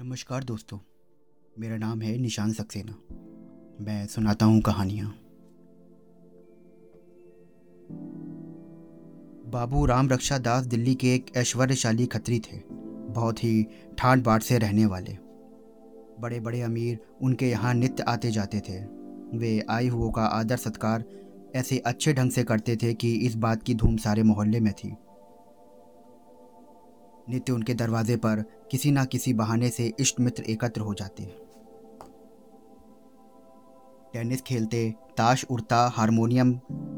नमस्कार दोस्तों, मेरा नाम है निशांत सक्सेना। मैं सुनाता हूँ कहानियाँ। बाबू राम रक्षादास दिल्ली के एक ऐश्वर्यशाली खत्री थे, बहुत ही ठाट बाट से रहने वाले। बड़े बड़े अमीर उनके यहाँ नित्य आते जाते थे। वे आए हुओं का आदर सत्कार ऐसे अच्छे ढंग से करते थे कि इस बात की धूम सारे मोहल्ले में थी। नित्य उनके दरवाजे पर किसी ना किसी बहाने से इष्ट मित्र एकत्र हो जाते। टेनिस खेलते, ताश उड़ता, हारमोनियम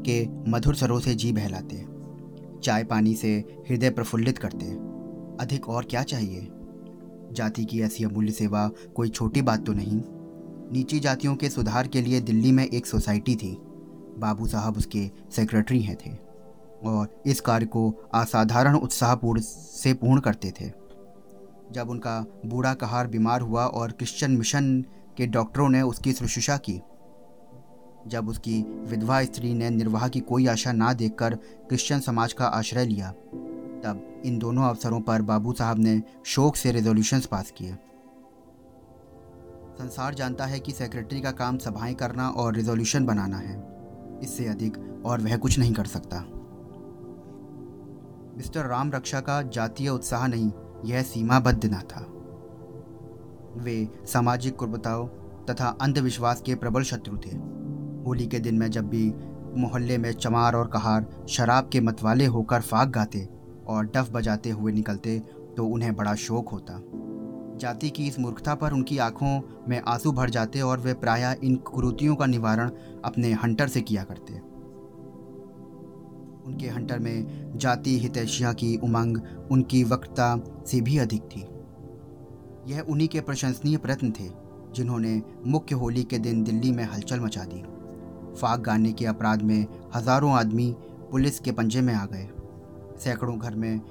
के मधुर स्वरों से जी बहलाते, चाय पानी से हृदय प्रफुल्लित करते। अधिक और क्या चाहिए? जाति की ऐसी अमूल्य सेवा कोई छोटी बात तो नहीं। नीची जातियों के सुधार के लिए दिल्ली में एक सोसाइटी थी। बाबू साहब उसके सेक्रेटरी हैं थे और इस कार्य को असाधारण उत्साहपूर्ण से पूर्ण करते थे। जब उनका बूढ़ा कहार बीमार हुआ और क्रिश्चियन मिशन के डॉक्टरों ने उसकी शुश्रूषा की, जब उसकी विधवा स्त्री ने निर्वाह की कोई आशा ना देखकर क्रिश्चियन समाज का आश्रय लिया, तब इन दोनों अवसरों पर बाबू साहब ने शौक से रेजोल्यूशंस पास किए। संसार जानता है कि सेक्रेटरी का काम सभाएं करना और रेजोल्यूशन बनाना है, इससे अधिक और वह कुछ नहीं कर सकता। मिस्टर राम रक्षा का जातीय उत्साह नहीं, यह सीमाबद्ध न था। वे सामाजिक कुप्रथाओं तथा अंधविश्वास के प्रबल शत्रु थे। होली के दिन में जब भी मोहल्ले में चमार और कहार शराब के मतवाले होकर फाग गाते और डफ बजाते हुए निकलते तो उन्हें बड़ा शौक होता। जाति की इस मूर्खता पर उनकी आंखों में आंसू भर जाते और वे प्रायः इन कुरीतियों का निवारण अपने हंटर से किया करते। उनके हंटर में जाति हितैषियों की उमंग उनकी वक्ता से भी अधिक थी। यह उन्हीं के प्रशंसनीय प्रयत्न थे जिन्होंने मुख्य होली के दिन दिल्ली में हलचल मचा दी। फाग गाने के अपराध में हजारों आदमी पुलिस के पंजे में आ गए। सैकड़ों घर में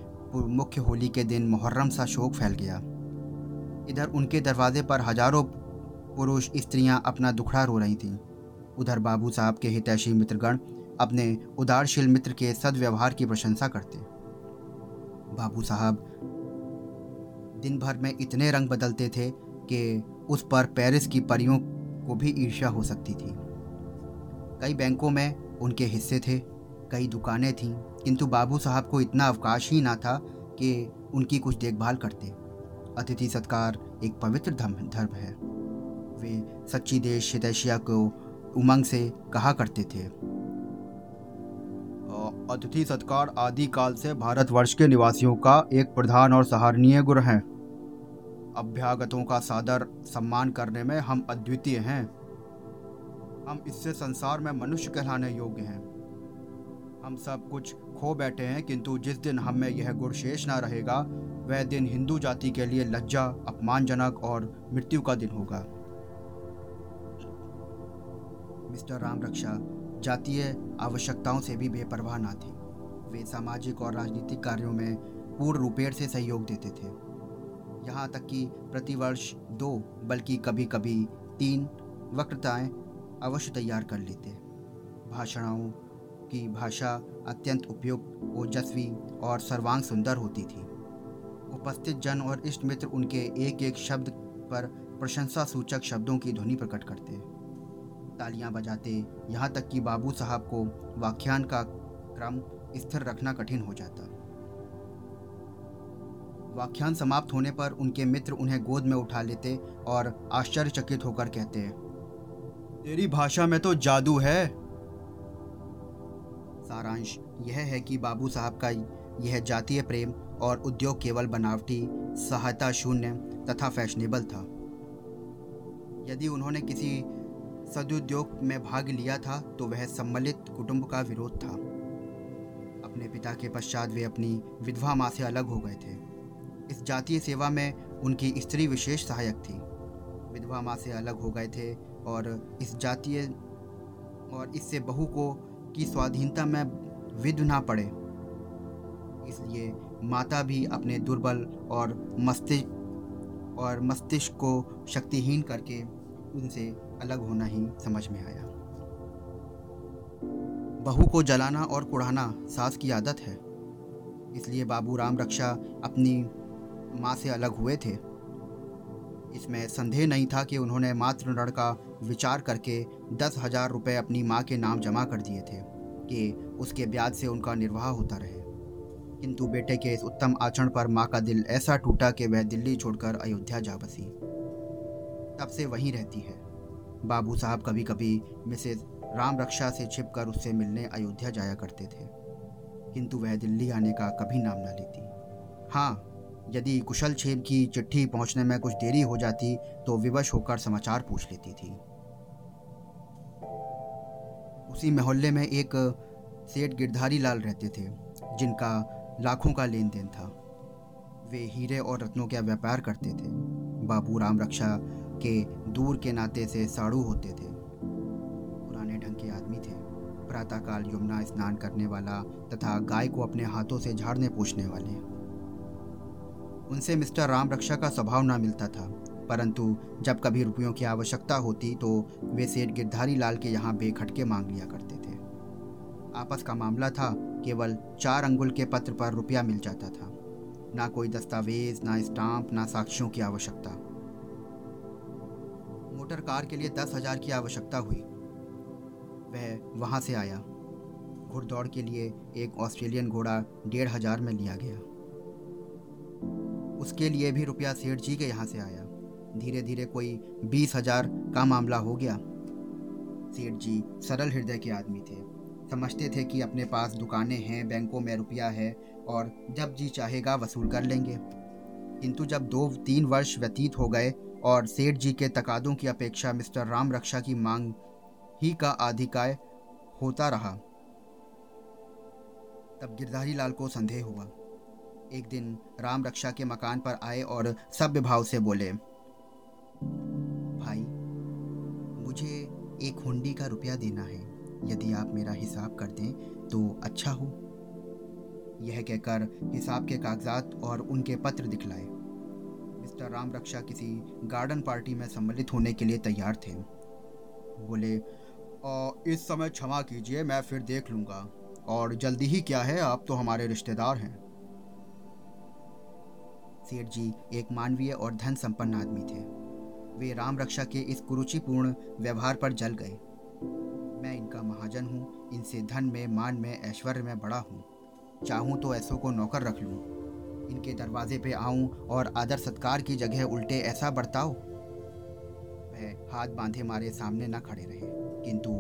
मुख्य होली के दिन मुहर्रम सा शोक फैल गया। इधर उनके दरवाजे पर हजारों पुरुष स्त्रियां अपना दुखड़ा रो रही थीं, उधर बाबू साहब के हितैषी मित्रगण अपने उदारशील मित्र के सद्व्यवहार की प्रशंसा करते। बाबू साहब दिन भर में इतने रंग बदलते थे कि उस पर पेरिस की परियों को भी ईर्ष्या हो सकती थी। कई बैंकों में उनके हिस्से थे, कई दुकानें थीं, किंतु बाबू साहब को इतना अवकाश ही ना था कि उनकी कुछ देखभाल करते। अतिथि सत्कार एक पवित्र धर्म है। वे सच्ची देश हितैषिया को उमंग से कहा करते थे, अतिथि सत्कार आदिकाल से भारतवर्ष के निवासियों का एक प्रधान और सराहनीय गुण है। अभ्यागतों का सादर सम्मान करने में हम अद्वितीय हैं। हम इससे संसार में मनुष्य कहलाने योग्य हैं। हम सब कुछ खो बैठे हैं, किंतु जिस दिन हम में यह गुण शेष ना रहेगा वह दिन हिंदू जाति के लिए लज्जा, अपमानजनक और मृत्यु का दिन होगा। मिस्टर राम रक्षा जातीय आवश्यकताओं से भी बेपरवाह न थे। वे सामाजिक और राजनीतिक कार्यों में पूर्ण रूपेण से सहयोग देते थे। यहाँ तक कि प्रतिवर्ष 2 बल्कि कभी कभी 3 वक्तृताएं अवश्य तैयार कर लेते। भाषणों की भाषा अत्यंत उपयुक्त, ओजस्वी और सर्वांग सुंदर होती थी। उपस्थित जन और इष्ट मित्र उनके एक एक शब्द पर प्रशंसा सूचक शब्दों की ध्वनि प्रकट करते, तालियां बजाते। यहाँ तक कि बाबू साहब को व्याख्यान का क्रम स्थिर रखना कठिन हो जाता। व्याख्यान समाप्त होने पर उनके मित्र उन्हें गोद में उठा लेते और आश्चर्यचकित होकर कहते, तेरी भाषा में तो जादू है। सारांश यह है कि बाबू साहब का यह जातीय प्रेम और उद्योग केवल बनावटी, सहायता शून्य तथा फैशनेबल था। यदि उन्होंने किसी सदुद्योग में भाग लिया था तो वह सम्मिलित कुटुंब का विरोध था। अपने पिता के पश्चात वे अपनी विधवा माँ से अलग हो गए थे। इस जातीय सेवा में उनकी स्त्री विशेष सहायक थी। विधवा माँ से अलग हो गए थे और इससे बहू को की स्वाधीनता में विघ्न ना पड़े, इसलिए माता भी अपने दुर्बल और मस्तिष्क को शक्तिहीन करके उनसे अलग होना ही समझ में आया। बहू को जलाना और कुढ़ाना सास की आदत है, इसलिए बाबू राम रक्षा अपनी माँ से अलग हुए थे। इसमें संदेह नहीं था कि उन्होंने मातृ ऋण का विचार करके 10,000 रुपये अपनी माँ के नाम जमा कर दिए थे कि उसके ब्याज से उनका निर्वाह होता रहे। किंतु बेटे के इस उत्तम आचरण पर माँ का दिल ऐसा टूटा कि वह दिल्ली छोड़कर अयोध्या जा बसी। तब से वहीं रहती है। बाबू साहब कभी कभी मिसेज राम रक्षा से छिपकर उससे मिलने अयोध्या जाया करते थे, किंतु वह दिल्ली आने का कभी नाम न लेती। हाँ, यदि कुशल छेब की चिट्ठी पहुंचने में कुछ देरी हो जाती तो विवश होकर समाचार पूछ लेती थी। उसी मोहल्ले में एक सेठ गिरधारीलाल रहते थे जिनका लाखों का लेन देन था। वे हीरे और रत्नों का व्यापार करते थे। बाबू राम रक्षा के दूर के नाते से साड़ू होते थे। पुराने ढंग के आदमी थे। प्रातःकाल यमुना स्नान करने वाला तथा गाय को अपने हाथों से झाड़ने पोछने वाले। उनसे मिस्टर राम रक्षा का स्वभाव ना मिलता था, परंतु जब कभी रुपयों की आवश्यकता होती तो वे सेठ गिरधारीलाल के यहाँ बेखटके मांग लिया करते थे। आपस का मामला था। केवल 4 अंगुल के पत्र पर रुपया मिल जाता था। ना कोई दस्तावेज, ना स्टाम्प, ना साक्षियों की आवश्यकता। मोटर कार के लिए 10,000 की आवश्यकता हुई। वह वहाँ से आया। घुड़दौड़ के लिए एक ऑस्ट्रेलियन घोड़ा 1,500 में लिया गया। उसके लिए भी रुपया सेठ जी के यहाँ से आया। धीरे धीरे कोई 20,000 का मामला हो गया। सेठ जी सरल हृदय के आदमी थे। समझते थे कि अपने पास दुकानें हैं, बैंकों में रुपया है और जब जी चाहेगा वसूल कर लेंगे। किंतु जब 2-3 वर्ष व्यतीत हो गए और सेठ जी के तकादों की अपेक्षा मिस्टर राम रक्षा की मांग ही का आधिक्य होता रहा, तब गिरधारीलाल को संदेह हुआ। एक दिन राम रक्षा के मकान पर आए और सभ्य भाव से बोले, भाई मुझे 1 हुंडी का रुपया देना है, यदि आप मेरा हिसाब कर दें तो अच्छा हो। यह कहकर हिसाब के कागजात और उनके पत्र दिखलाए। मिस्टर राम रक्षा किसी गार्डन पार्टी में सम्मिलित होने के लिए तैयार थे। बोले, इस समय क्षमा कीजिए, मैं फिर देख लूँगा और जल्दी ही क्या है, आप तो हमारे रिश्तेदार हैं। सेठ जी एक मानवीय और धन संपन्न आदमी थे। वे राम रक्षा के इस कुरुचिपूर्ण व्यवहार पर जल गए। मैं इनका महाजन हूँ, इनसे धन में, मान में, ऐश्वर्य में बड़ा हूँ। चाहूँ तो ऐसों को नौकर रख लूँ, इनके दरवाजे पे आऊँ और आदर सत्कार की जगह उल्टे ऐसा बर्ताव। वह हाथ बांधे मारे सामने न खड़े रहे, किंतु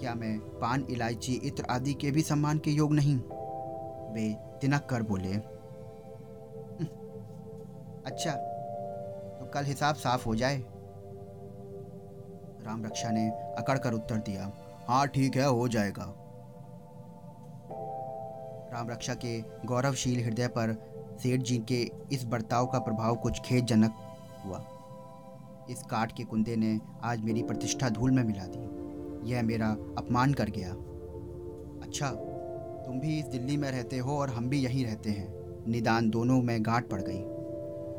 क्या मैं पान, इलायची, इत्र आदि के भी सम्मान के योग नहीं? वे तिनक कर बोले, अच्छा तो कल हिसाब साफ हो जाए। राम रक्षा ने अकड़ कर उत्तर दिया, हाँ ठीक है, हो जाएगा। राम रक्षा के गौरवशील हृदय पर सेठ जी के इस बर्ताव का प्रभाव कुछ खेदजनक हुआ। इस काट के कुंदे ने आज मेरी प्रतिष्ठा धूल में मिला दी। यह मेरा अपमान कर गया। अच्छा, तुम भी इस दिल्ली में रहते हो और हम भी यहीं रहते हैं। निदान दोनों में गांठ पड़ गई।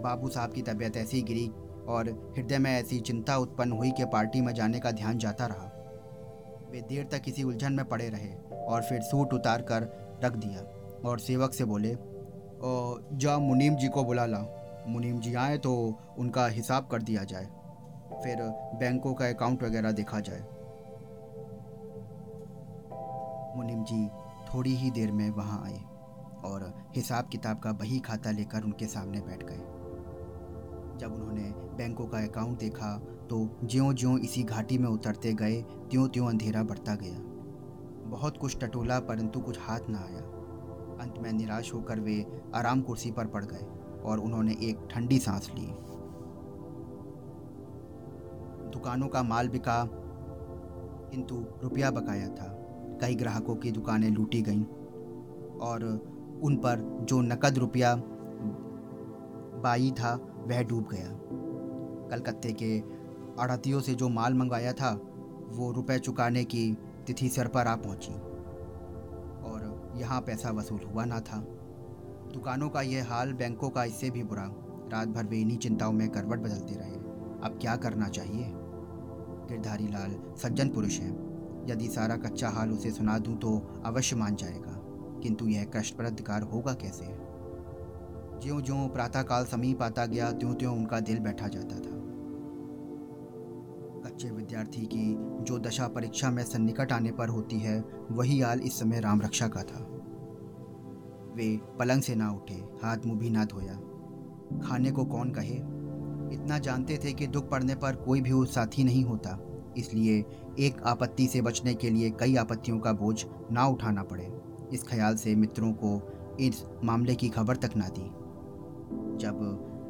बाबू साहब की तबीयत ऐसी गिरी और हृदय में ऐसी चिंता उत्पन्न हुई कि पार्टी में जाने का ध्यान जाता रहा। वे देर तक इसी उलझन में पड़े रहे और फिर सूट उतार कर रख दिया और सेवक से बोले, जा मुनीम जी को बुला ला। मुनीम जी आए तो उनका हिसाब कर दिया जाए, फिर बैंकों का अकाउंट वगैरह देखा जाए। मुनीम जी थोड़ी ही देर में वहाँ आए और हिसाब किताब का बही खाता लेकर उनके सामने बैठ गए। जब उन्होंने बैंकों का अकाउंट देखा तो ज्यों-ज्यों इसी घाटी में उतरते गए त्यों-त्यों अंधेरा बढ़ता गया। बहुत कुछ टटोला परंतु कुछ हाथ न आया। अंत में निराश होकर वे आराम कुर्सी पर पड़ गए और उन्होंने एक ठंडी सांस ली। दुकानों का माल बिका, किंतु रुपया बकाया था। कई ग्राहकों की दुकानें लूटी गईं और उन पर जो नकद रुपया बाई था वह डूब गया। कलकत्ते के आढ़तियों से जो माल मंगवाया था वो रुपए चुकाने की तिथि सर पर आ पहुंची और यहाँ पैसा वसूल हुआ ना था। दुकानों का यह हाल, बैंकों का इससे भी बुरा। रात भर वे इन्हीं चिंताओं में करवट बदलते रहे। अब क्या करना चाहिए? गिरधारीलाल सज्जन पुरुष हैं। यदि सारा कच्चा हाल उसे सुना दूँ तो अवश्य मान जाएगा, किंतु यह कष्टप्रद कार्य होगा कैसे? ज्यों ज्यों प्रातःकाल समीप आता गया त्यों त्यों उनका दिल बैठा जाता था। कच्चे विद्यार्थी की जो दशा परीक्षा में सन्निकट आने पर होती है वही हाल इस समय राम रक्षा का था। वे पलंग से ना उठे, हाथ मुँह भी ना धोया। खाने को कौन कहे, इतना जानते थे कि दुख पड़ने पर कोई भी साथी नहीं होता, इसलिए एक आपत्ति से बचने के लिए कई आपत्तियों का बोझ ना उठाना पड़े, इस ख्याल से मित्रों को इस मामले की खबर तक ना दी। जब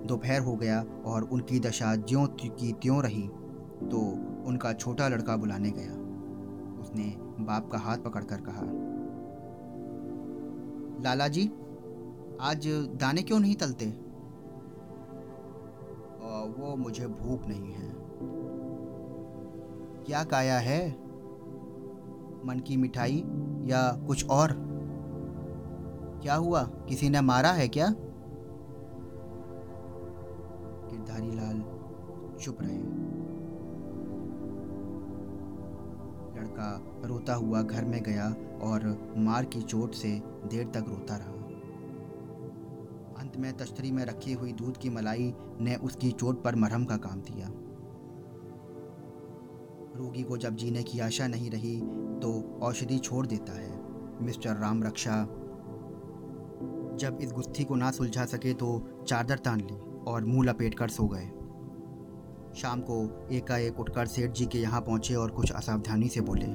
दोपहर हो गया और उनकी दशा ज्यों की त्यों रही तो उनका छोटा लड़का बुलाने गया। उसने बाप का हाथ पकड़कर कहा, लाला जी आज दाने क्यों नहीं तलते? वो मुझे भूख नहीं है। क्या काया है, मन की मिठाई या कुछ और? क्या हुआ, किसी ने मारा है क्या? गिरधारीलाल चुप रहे। लड़का रोता हुआ घर में गया और मार की चोट से देर तक रोता रहा। अंत में तश्तरी में रखी हुई दूध की मलाई ने उसकी चोट पर मरहम का काम दिया। रोगी को जब जीने की आशा नहीं रही तो औषधि छोड़ देता है। मिस्टर राम रक्षा जब इस गुत्थी को ना सुलझा सके तो चादर तान ली और मुंह लपेटकर सो गए। शाम को एकाएक उठकर सेठ जी के यहाँ पहुँचे और कुछ असावधानी से बोले,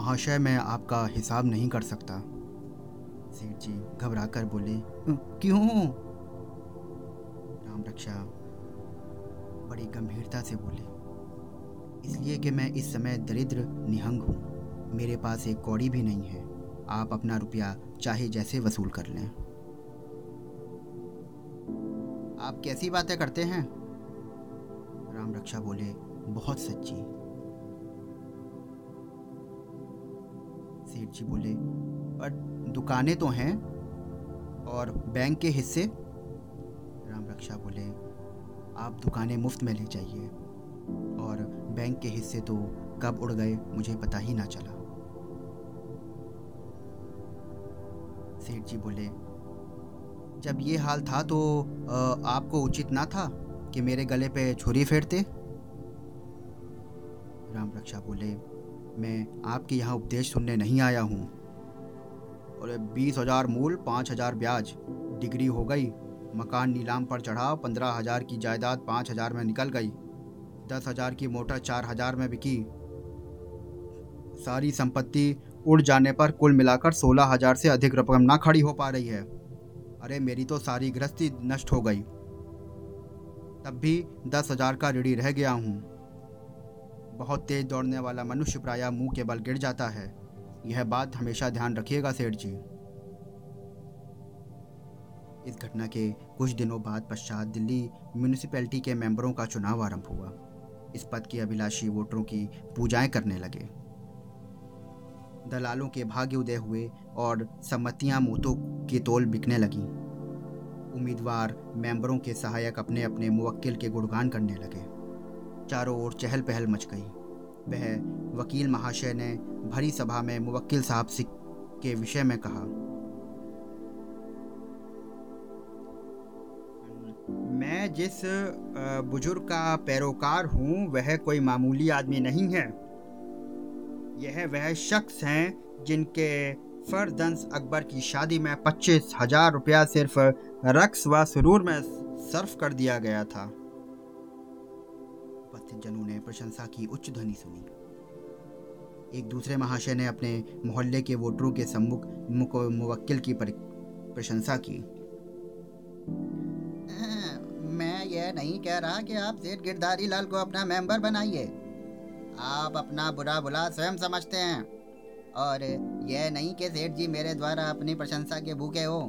महाशय मैं आपका हिसाब नहीं कर सकता। सेठ जी घबराकर बोले, क्यों? राम रक्षा बड़ी गंभीरता से बोले, इसलिए कि मैं इस समय दरिद्र निहंग हूँ, मेरे पास एक कौड़ी भी नहीं है। आप अपना रुपया चाहे जैसे वसूल कर लें। आप कैसी बातें करते हैं? राम रक्षा बोले, बहुत सच्ची। सेठ जी बोले, पर दुकानें तो हैं और बैंक के हिस्से। राम रक्षा बोले, आप दुकानें मुफ्त में ले जाइए और बैंक के हिस्से तो कब उड़ गए मुझे पता ही ना चला। सेठ जी बोले, जब ये हाल था तो आपको उचित ना था कि मेरे गले पे छुरी फेरते? राम रक्षा बोले, मैं आपके यहाँ उपदेश सुनने नहीं आया हूँ। अरे 20,000 मूल, 5,000 ब्याज, डिग्री हो गई, मकान नीलाम पर चढ़ा, 15,000 की जायदाद 5,000 में निकल गई, 10,000 की मोटर 4,000 में बिकी, सारी संपत्ति उड़ जाने पर कुल मिलाकर 16,000 से अधिक रकम ना खड़ी हो पा रही है। अरे मेरी तो सारी गृहस्थी नष्ट हो गई, तब भी 10,000 का ऋणी रह गया हूँ। बहुत तेज दौड़ने वाला मनुष्य प्रायः मुंह के बल गिर जाता है, यह बात हमेशा ध्यान रखिएगा सेठ जी। इस घटना के कुछ दिनों बाद पश्चात दिल्ली म्यूनिसिपैलिटी के मेंबरों का चुनाव आरंभ हुआ। इस पद के अभिलाषी वोटरों की पूजाएं करने लगे। दलालों के भाग्य उदय हुए और सम्मतियां मोतों की तोल बिकने लगी। उम्मीदवार मेंबरों के सहायक अपने अपने मुवक्किल के गुणगान करने लगे। चारों ओर चहल पहल मच गई। वह वकील महाशय ने भरी सभा में मुवक्किल साहब के विषय में कहा, मैं जिस बुजुर्ग का पैरोकार हूँ वह कोई मामूली आदमी नहीं है। यह वह शख्स हैं जिनके फरदंस अकबर की शादी में 25,000 रुपया सिर्फ रक्स व सुरूर में सर्फ कर दिया गया था। उपस्थित जनों ने प्रशंसा की उच्च ध्वनि सुनी। एक दूसरे महाशय ने अपने मोहल्ले के वोटरों के सम्मुख मुवक्किल की प्रशंसा की। मैं यह नहीं कह रहा कि आप सेठ गिरधारीलाल को अपना मेंबर बनाइए, आप अपना बुरा बुला स्वयं समझते हैं, और यह नहीं कि सेठ जी मेरे द्वारा अपनी प्रशंसा के भूखे हो।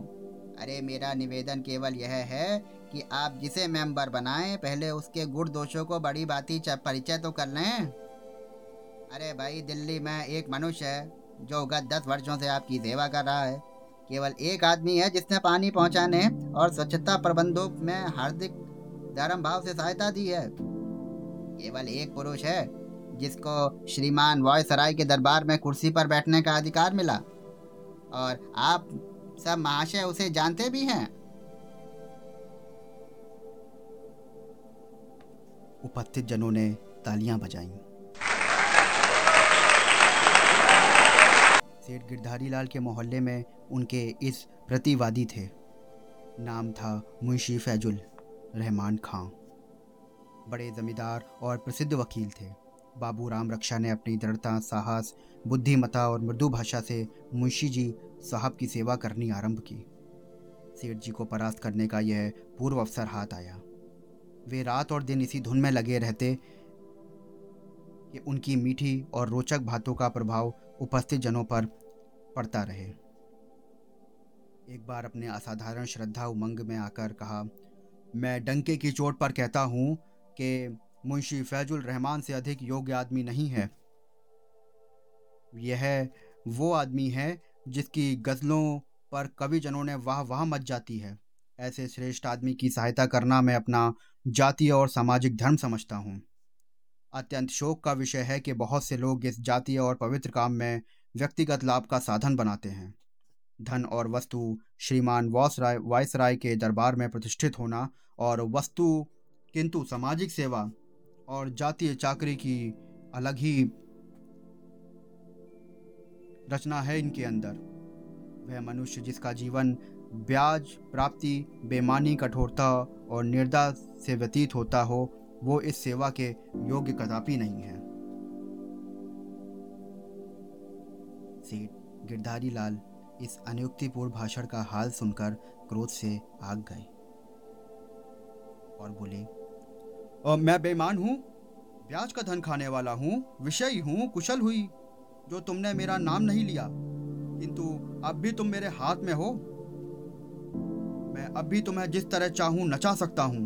अरे मेरा निवेदन केवल यह है कि आप जिसे मेंबर बनाएं पहले उसके गुण दोषों को बड़ी बाती परिचय तो कर लें। अरे भाई दिल्ली में एक मनुष्य है जो गत 10 वर्षों से आपकी सेवा कर रहा है। केवल एक आदमी है जिसने पानी पहुँचाने और स्वच्छता प्रबंधों में हार्दिक धर्म भाव से सहायता दी है। केवल एक पुरुष है जिसको श्रीमान वायसराय के दरबार में कुर्सी पर बैठने का अधिकार मिला, और आप सब महाशय उसे जानते भी हैं। उपस्थित जनों ने तालियां बजाईं। सेठ गिरधारीलाल के मोहल्ले में उनके इस प्रतिवादी थे। नाम था मुंशी फैजुल रहमान खां। बड़े ज़मींदार और प्रसिद्ध वकील थे। बाबू राम रक्षा ने अपनी दृढ़ता, साहस, बुद्धिमता और मृदु भाषा से मुंशी जी साहब की सेवा करनी आरंभ की। सेठ जी को परास्त करने का यह पूर्व अवसर हाथ आया। वे रात और दिन इसी धुन में लगे रहते कि उनकी मीठी और रोचक बातों का प्रभाव उपस्थित जनों पर पड़ता रहे। एक बार अपने असाधारण श्रद्धा उमंग में आकर कहा, मैं डंके की चोट पर कहता हूँ कि मुंशी फैजुल रहमान से अधिक योग्य आदमी नहीं है। यह वो आदमी है जिसकी गज़लों पर कवि जनों ने वाह वाह मच जाती है। ऐसे श्रेष्ठ आदमी की सहायता करना मैं अपना जातीय और सामाजिक धर्म समझता हूँ। अत्यंत शोक का विषय है कि बहुत से लोग इस जातीय और पवित्र काम में व्यक्तिगत लाभ का साधन बनाते हैं। धन और वस्तु, श्रीमान वायसराय के दरबार में प्रतिष्ठित होना और वस्तु किंतु सामाजिक सेवा और जातीय चाकरी की अलग ही रचना है इनके अंदर। वह मनुष्य जिसका जीवन ब्याज, प्राप्ति, बेमानी, कठोरता और निर्दयता से व्यतीत होता हो, वो इस सेवा के योग्य कदापि नहीं है। सेठ गिरधारीलाल इस अनुक्तिपूर्ण भाषण का हाल सुनकर क्रोध से आग गए और बोले, मैं बेईमान हूँ, ब्याज का धन खाने वाला हूँ, विषयी हूँ, कुशल हुई जो तुमने मेरा नाम नहीं लिया, किंतु अब भी तुम मेरे हाथ में हो। मैं अब भी तुम्हें जिस तरह चाहूँ नचा सकता हूँ।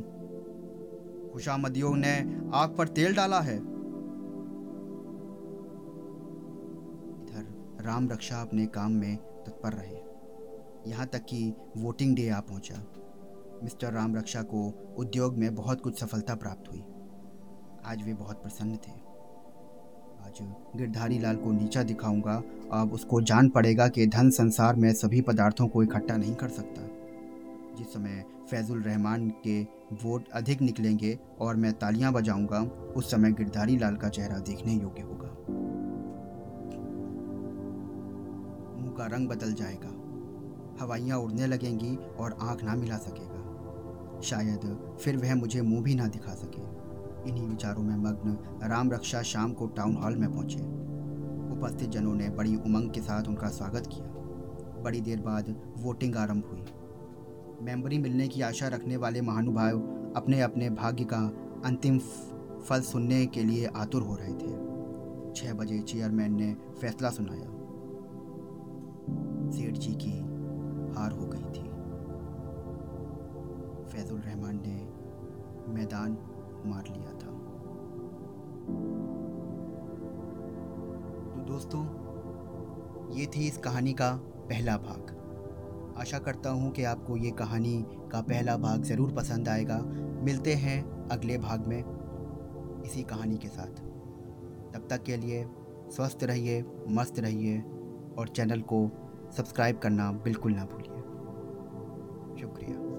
खुशामदियों ने आग पर तेल डाला है। इधर राम रक्षा अपने काम में तत्पर रहे। यहाँ तक कि वोटिंग डे आ पहुँचा। मिस्टर राम रक्षा को उद्योग में बहुत कुछ सफलता प्राप्त हुई। आज वे बहुत प्रसन्न थे। आज गिरधारीलाल को नीचा दिखाऊंगा। अब उसको जान पड़ेगा कि धन संसार में सभी पदार्थों को इकट्ठा नहीं कर सकता। जिस समय फैजुल रहमान के वोट अधिक निकलेंगे और मैं तालियां बजाऊंगा, उस समय गिरधारीलाल का चेहरा देखने योग्य होगा। मुंह का रंग बदल जाएगा, हवाइयाँ उड़ने लगेंगी और आँख ना मिला सकेगा। शायद फिर वह मुझे मुंह भी ना दिखा सके। इन्हीं विचारों में मग्न राम रक्षा शाम को टाउन हॉल में पहुंचे। उपस्थित जनों ने बड़ी उमंग के साथ उनका स्वागत किया। बड़ी देर बाद वोटिंग आरंभ हुई। मेंबरी मिलने की आशा रखने वाले महानुभाव अपने अपने भाग्य का अंतिम फल सुनने के लिए आतुर हो रहे थे। 6 बजे चेयरमैन ने फैसला सुनाया। सेठ जी की हार हो गई थी। फैजुल रहमान ने मैदान मार लिया था। तो दोस्तों, ये थी इस कहानी का पहला भाग। आशा करता हूँ कि आपको ये कहानी का पहला भाग ज़रूर पसंद आएगा। मिलते हैं अगले भाग में इसी कहानी के साथ। तब तक के लिए स्वस्थ रहिए, मस्त रहिए और चैनल को सब्सक्राइब करना बिल्कुल ना भूलिए। शुक्रिया।